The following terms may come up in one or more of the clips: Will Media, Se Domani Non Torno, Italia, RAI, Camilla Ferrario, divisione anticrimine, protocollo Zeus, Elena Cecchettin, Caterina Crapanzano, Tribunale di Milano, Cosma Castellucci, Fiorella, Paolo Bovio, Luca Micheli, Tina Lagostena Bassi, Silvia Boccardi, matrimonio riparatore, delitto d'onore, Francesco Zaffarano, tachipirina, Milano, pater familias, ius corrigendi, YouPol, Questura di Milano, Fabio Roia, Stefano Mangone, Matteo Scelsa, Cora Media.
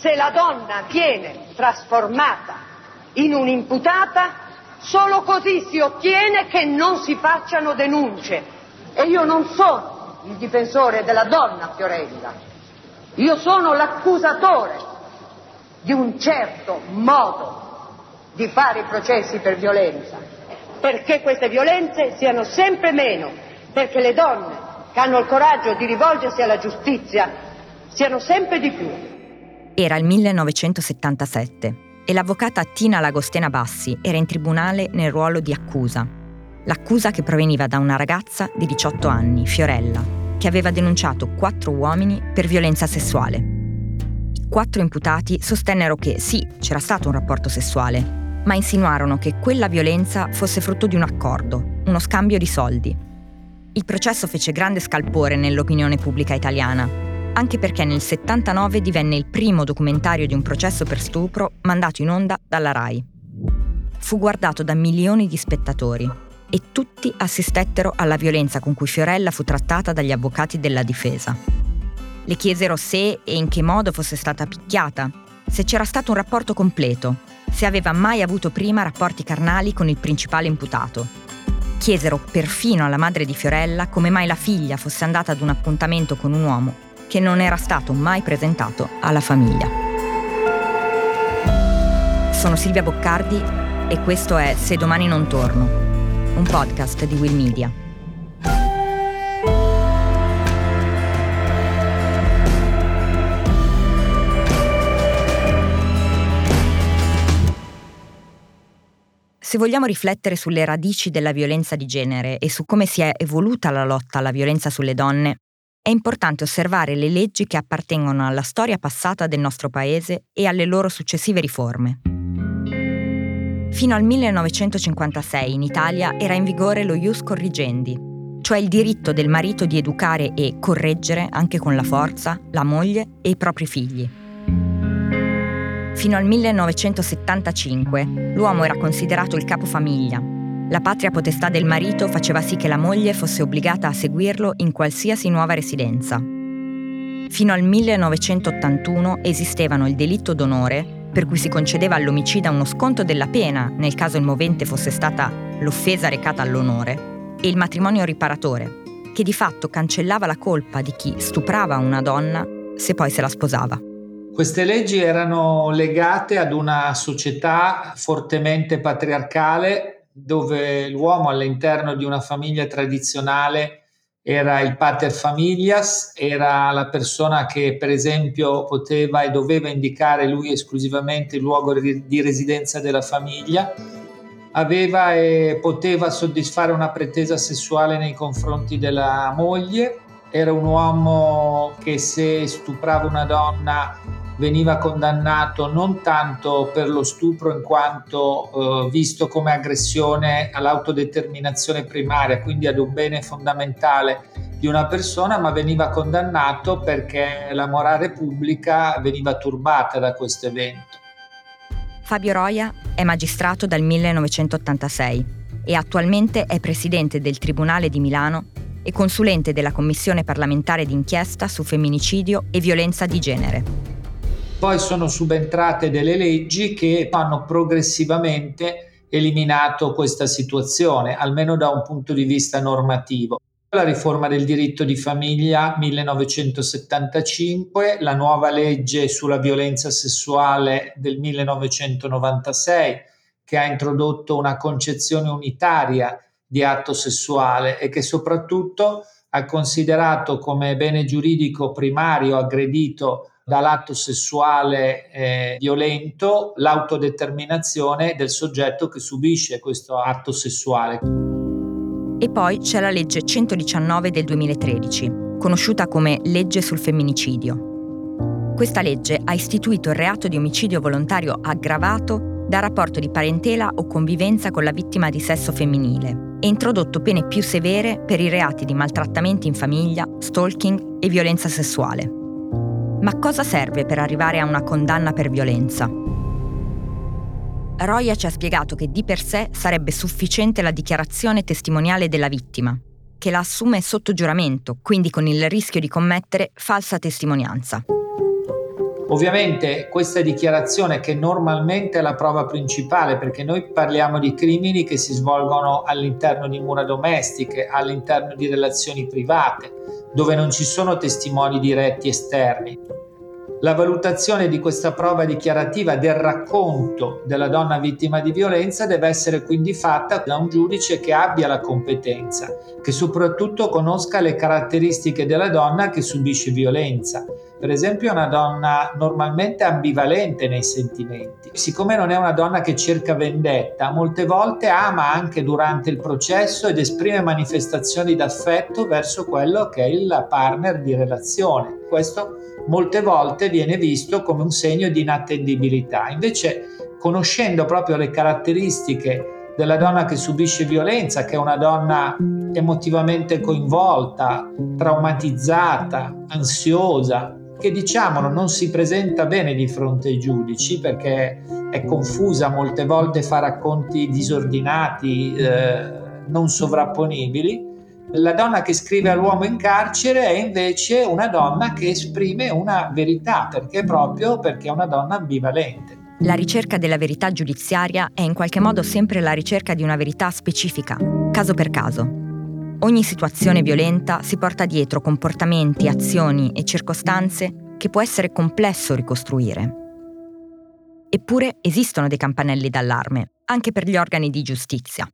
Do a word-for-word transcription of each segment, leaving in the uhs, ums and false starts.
se la donna viene trasformata in un'imputata, solo così si ottiene che non si facciano denunce. E io non sono il difensore della donna Fiorella, io sono l'accusatore di un certo modo di fare i processi per violenza, perché queste violenze siano sempre meno, perché le donne che hanno il coraggio di rivolgersi alla giustizia siano sempre di più. Era il millenovecentosettantasette e l'avvocata Tina Lagostena Bassi era in tribunale nel ruolo di accusa. L'accusa che proveniva da una ragazza di diciotto anni, Fiorella, che aveva denunciato quattro uomini per violenza sessuale. I quattro imputati sostennero che sì, c'era stato un rapporto sessuale, ma insinuarono che quella violenza fosse frutto di un accordo, uno scambio di soldi. Il processo fece grande scalpore nell'opinione pubblica italiana, anche perché nel settantanove divenne il primo documentario di un processo per stupro mandato in onda dalla RAI. Fu guardato da milioni di spettatori e tutti assistettero alla violenza con cui Fiorella fu trattata dagli avvocati della difesa. Le chiesero se e in che modo fosse stata picchiata, se c'era stato un rapporto completo, se aveva mai avuto prima rapporti carnali con il principale imputato. Chiesero perfino alla madre di Fiorella come mai la figlia fosse andata ad un appuntamento con un uomo che non era stato mai presentato alla famiglia. Sono Silvia Boccardi e questo è Se Domani Non Torno, un podcast di Will Media. Se vogliamo riflettere sulle radici della violenza di genere e su come si è evoluta la lotta alla violenza sulle donne, è importante osservare le leggi che appartengono alla storia passata del nostro paese e alle loro successive riforme. Fino al millenovecentocinquantasei in Italia era in vigore lo ius corrigendi, cioè il diritto del marito di educare e correggere, anche con la forza, la moglie e i propri figli. Fino al millenovecentosettantacinque l'uomo era considerato il capofamiglia. La patria potestà del marito faceva sì che la moglie fosse obbligata a seguirlo in qualsiasi nuova residenza. Fino al millenovecentottantuno esistevano il delitto d'onore, per cui si concedeva all'omicida uno sconto della pena nel caso il movente fosse stata l'offesa recata all'onore, e il matrimonio riparatore, che di fatto cancellava la colpa di chi stuprava una donna se poi se la sposava. Queste leggi erano legate ad una società fortemente patriarcale, dove l'uomo all'interno di una famiglia tradizionale era il pater familias, era la persona che per esempio poteva e doveva indicare lui esclusivamente il luogo di residenza della famiglia, aveva e poteva soddisfare una pretesa sessuale nei confronti della moglie, era un uomo che se stuprava una donna veniva condannato non tanto per lo stupro in quanto eh, visto come aggressione all'autodeterminazione primaria, quindi ad un bene fondamentale di una persona, ma veniva condannato perché la morale pubblica veniva turbata da questo evento. Fabio Roia è magistrato dal millenovecentottantasei e attualmente è presidente del Tribunale di Milano e consulente della Commissione parlamentare d'inchiesta su femminicidio e violenza di genere. Poi sono subentrate delle leggi che hanno progressivamente eliminato questa situazione, almeno da un punto di vista normativo. La riforma del diritto di famiglia millenovecentosettantacinque, la nuova legge sulla violenza sessuale del millenovecentonovantasei, che ha introdotto una concezione unitaria di atto sessuale e che soprattutto ha considerato come bene giuridico primario aggredito dall'atto sessuale eh, violento l'autodeterminazione del soggetto che subisce questo atto sessuale. E poi c'è la legge centodiciannove del duemilatredici, conosciuta come legge sul femminicidio. Questa legge ha istituito il reato di omicidio volontario aggravato da rapporto di parentela o convivenza con la vittima di sesso femminile e introdotto pene più severe per i reati di maltrattamenti in famiglia, stalking e violenza sessuale. Ma cosa serve per arrivare a una condanna per violenza? Roia ci ha spiegato che di per sé sarebbe sufficiente la dichiarazione testimoniale della vittima, che la assume sotto giuramento, quindi con il rischio di commettere falsa testimonianza. Ovviamente questa dichiarazione, che normalmente è la prova principale, perché noi parliamo di crimini che si svolgono all'interno di mura domestiche, all'interno di relazioni private, dove non ci sono testimoni diretti esterni. La valutazione di questa prova dichiarativa del racconto della donna vittima di violenza deve essere quindi fatta da un giudice che abbia la competenza, che soprattutto conosca le caratteristiche della donna che subisce violenza. Per esempio, è una donna normalmente ambivalente nei sentimenti. Siccome non è una donna che cerca vendetta, molte volte ama anche durante il processo ed esprime manifestazioni d'affetto verso quello che è il partner di relazione. Questo molte volte viene visto come un segno di inattendibilità. Invece, conoscendo proprio le caratteristiche della donna che subisce violenza, che è una donna emotivamente coinvolta, traumatizzata, ansiosa, che diciamolo non si presenta bene di fronte ai giudici perché è confusa, molte volte fa racconti disordinati, eh, non sovrapponibili. La donna che scrive all'uomo in carcere è invece una donna che esprime una verità, perché proprio perché è una donna ambivalente. La ricerca della verità giudiziaria è in qualche modo sempre la ricerca di una verità specifica, caso per caso. Ogni situazione violenta si porta dietro comportamenti, azioni e circostanze che può essere complesso ricostruire. Eppure esistono dei campanelli d'allarme, anche per gli organi di giustizia.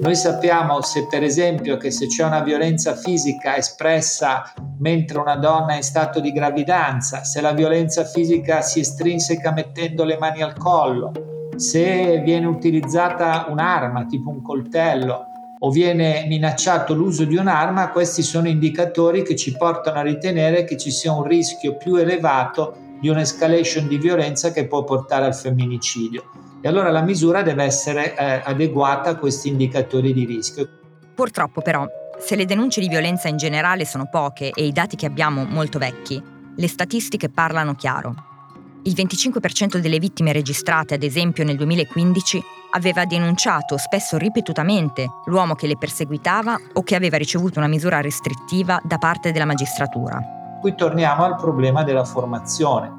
Noi sappiamo se per esempio che se c'è una violenza fisica espressa mentre una donna è in stato di gravidanza, se la violenza fisica si estrinseca mettendo le mani al collo, se viene utilizzata un'arma tipo un coltello, o viene minacciato l'uso di un'arma, questi sono indicatori che ci portano a ritenere che ci sia un rischio più elevato di un'escalation di violenza che può portare al femminicidio. E allora la misura deve essere eh, adeguata a questi indicatori di rischio. Purtroppo però, se le denunce di violenza in generale sono poche e i dati che abbiamo molto vecchi, le statistiche parlano chiaro. Il venticinque per cento delle vittime registrate, ad esempio, nel duemilaquindici, aveva denunciato, spesso ripetutamente, l'uomo che le perseguitava o che aveva ricevuto una misura restrittiva da parte della magistratura. Qui torniamo al problema della formazione,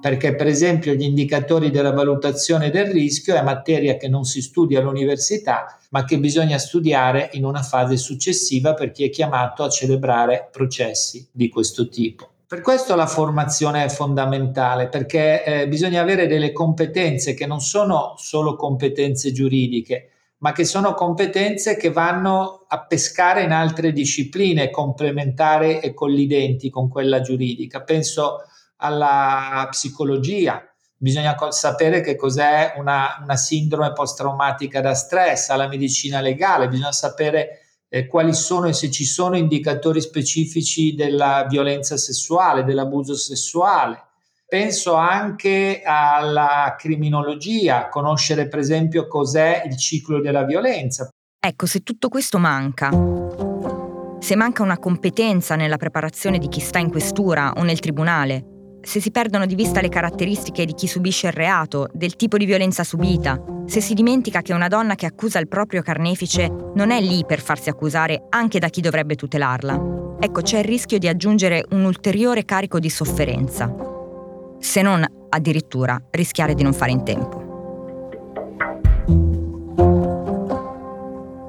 perché per esempio gli indicatori della valutazione del rischio è materia che non si studia all'università, ma che bisogna studiare in una fase successiva per chi è chiamato a celebrare processi di questo tipo. Per questo la formazione è fondamentale, perché eh, bisogna avere delle competenze che non sono solo competenze giuridiche, ma che sono competenze che vanno a pescare in altre discipline complementari e collidenti con quella giuridica. Penso alla psicologia, bisogna sapere che cos'è una, una sindrome post-traumatica da stress, alla medicina legale, bisogna sapere Eh, quali sono e se ci sono indicatori specifici della violenza sessuale, dell'abuso sessuale. Penso anche alla criminologia, conoscere per esempio cos'è il ciclo della violenza. Ecco, se tutto questo manca, se manca una competenza nella preparazione di chi sta in questura o nel tribunale, se si perdono di vista le caratteristiche di chi subisce il reato, del tipo di violenza subita, se si dimentica che una donna che accusa il proprio carnefice non è lì per farsi accusare anche da chi dovrebbe tutelarla, ecco, c'è il rischio di aggiungere un ulteriore carico di sofferenza, se non addirittura rischiare di non fare in tempo.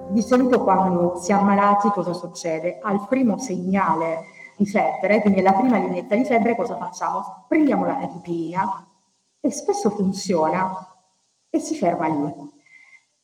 Di solito quando si è ammalati cosa succede? Al primo segnale di febbre, quindi alla prima lineetta di febbre, cosa facciamo? Prendiamo la terapica e spesso funziona e si ferma lì.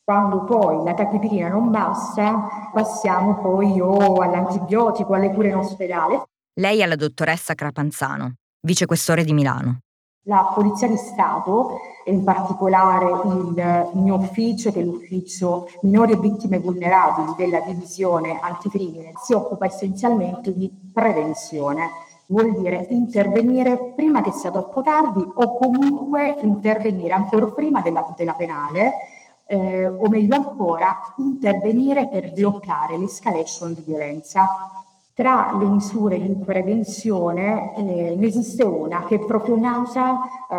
Quando poi la tachipirina non basta, passiamo poi o all'antibiotico, alle cure in ospedale. Lei è la dottoressa Crapanzano, vicequestore di Milano. La Polizia di Stato, e in particolare il mio ufficio, che è l'ufficio minori e vittime vulnerabili della divisione anticrimine, si occupa essenzialmente di prevenzione. Vuol dire intervenire prima che sia troppo tardi o comunque intervenire ancora prima della tutela penale, eh, o meglio ancora intervenire per bloccare l'escalation di violenza. Tra le misure di prevenzione eh, ne esiste una che è proprio nata eh,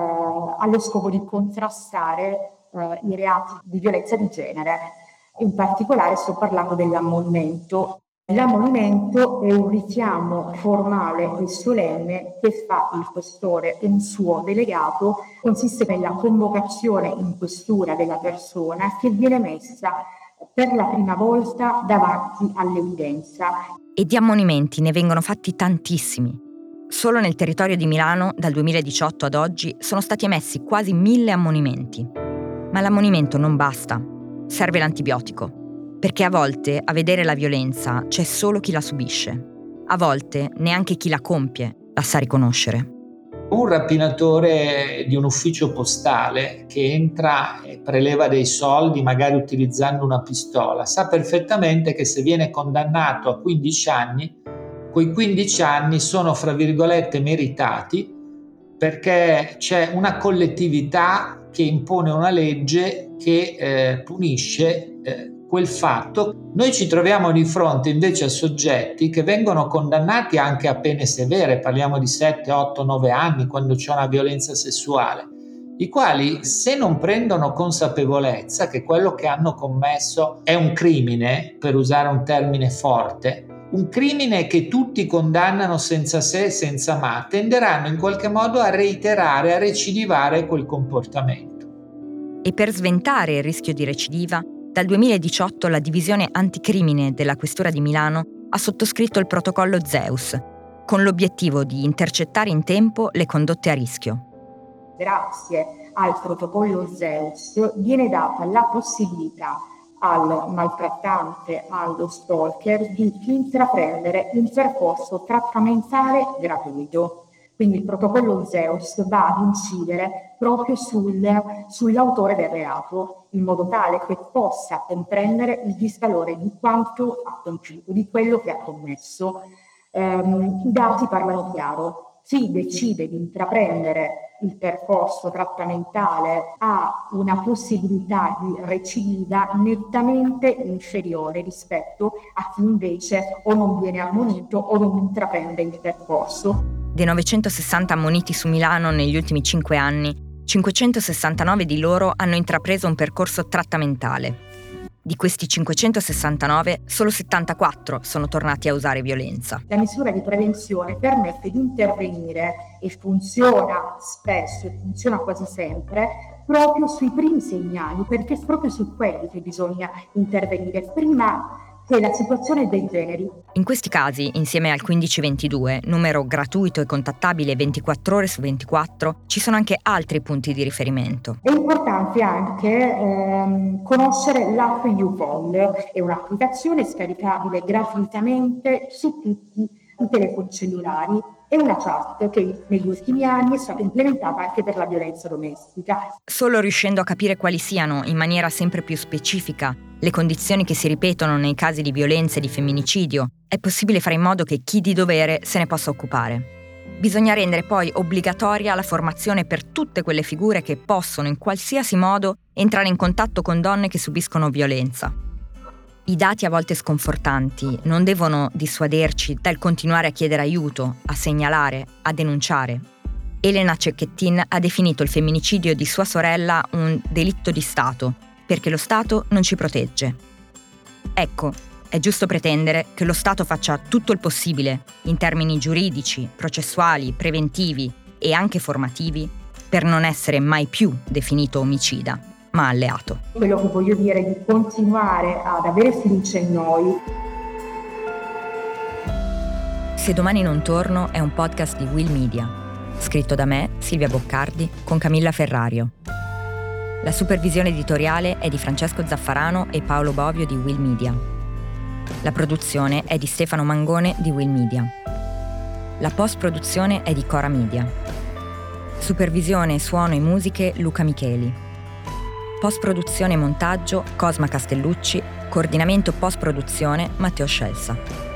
allo scopo di contrastare eh, i reati di violenza di genere. In particolare sto parlando dell'ammonimento. L'ammonimento è un richiamo formale e solenne che fa il questore e un suo delegato, consiste nella convocazione in questura della persona che viene messa per la prima volta davanti all'evidenza. E di ammonimenti ne vengono fatti tantissimi. Solo nel territorio di Milano, dal duemiladiciotto ad oggi, sono stati emessi quasi mille ammonimenti. Ma l'ammonimento non basta, serve l'antibiotico. Perché a volte a vedere la violenza c'è solo chi la subisce. A volte neanche chi la compie la sa riconoscere. Un rapinatore di un ufficio postale che entra e preleva dei soldi, magari utilizzando una pistola, sa perfettamente che se viene condannato a quindici anni, quei quindici anni sono, fra virgolette, meritati, perché c'è una collettività che impone una legge che eh, punisce eh, quel fatto. Noi ci troviamo di fronte invece a soggetti che vengono condannati anche a pene severe, parliamo di sette, otto, nove anni quando c'è una violenza sessuale, i quali, se non prendono consapevolezza che quello che hanno commesso è un crimine, per usare un termine forte, un crimine che tutti condannano senza se e senza ma, tenderanno in qualche modo a reiterare, a recidivare quel comportamento. E per sventare il rischio di recidiva, dal duemiladiciotto la divisione anticrimine della Questura di Milano ha sottoscritto il protocollo Zeus, con l'obiettivo di intercettare in tempo le condotte a rischio. Grazie al protocollo Zeus viene data la possibilità al maltrattante, allo stalker, di intraprendere un percorso trattamentale gratuito. Quindi il protocollo Zeus va ad incidere proprio sul, sull'autore del reato, in modo tale che possa comprendere il disvalore di quanto ha compiuto, di quello che ha commesso. Eh, I dati parlano chiaro. Si decide di intraprendere il percorso trattamentale ha una possibilità di recidiva nettamente inferiore rispetto a chi invece o non viene ammonito o non intraprende il percorso. Dei novecentosessanta ammoniti su Milano negli ultimi cinque anni, cinquecentosessantanove di loro hanno intrapreso un percorso trattamentale. Di questi cinquecentosessantanove, solo settantaquattro sono tornati a usare violenza. La misura di prevenzione permette di intervenire e funziona spesso, e funziona quasi sempre, proprio sui primi segnali, perché è proprio su quelli che bisogna intervenire prima che la situazione dei generi. In questi casi, insieme al quindici ventidue, numero gratuito e contattabile ventiquattro ore su ventiquattro, ci sono anche altri punti di riferimento. È importante anche ehm, conoscere l'app YouPol, è un'applicazione scaricabile gratuitamente su tutti i telefoni cellulari, è una chat che negli ultimi anni è stata implementata anche per la violenza domestica. Solo riuscendo a capire quali siano, in maniera sempre più specifica, le condizioni che si ripetono nei casi di violenza e di femminicidio, è possibile fare in modo che chi di dovere se ne possa occupare. Bisogna rendere poi obbligatoria la formazione per tutte quelle figure che possono in qualsiasi modo entrare in contatto con donne che subiscono violenza. I dati a volte sconfortanti non devono dissuaderci dal continuare a chiedere aiuto, a segnalare, a denunciare. Elena Cecchettin ha definito il femminicidio di sua sorella un delitto di Stato, perché lo Stato non ci protegge. Ecco, è giusto pretendere che lo Stato faccia tutto il possibile, in termini giuridici, processuali, preventivi e anche formativi, per non essere mai più definito omicida, ma alleato. Quello che voglio dire è di continuare ad avere fiducia in noi. Se domani non torno è un podcast di Will Media, scritto da me, Silvia Boccardi, con Camilla Ferrario. La supervisione editoriale è di Francesco Zaffarano e Paolo Bovio di Will Media. La produzione è di Stefano Mangone di Will Media. La post-produzione è di Cora Media. Supervisione, suono e musiche Luca Micheli. Post-produzione e montaggio Cosma Castellucci, coordinamento post-produzione Matteo Scelsa.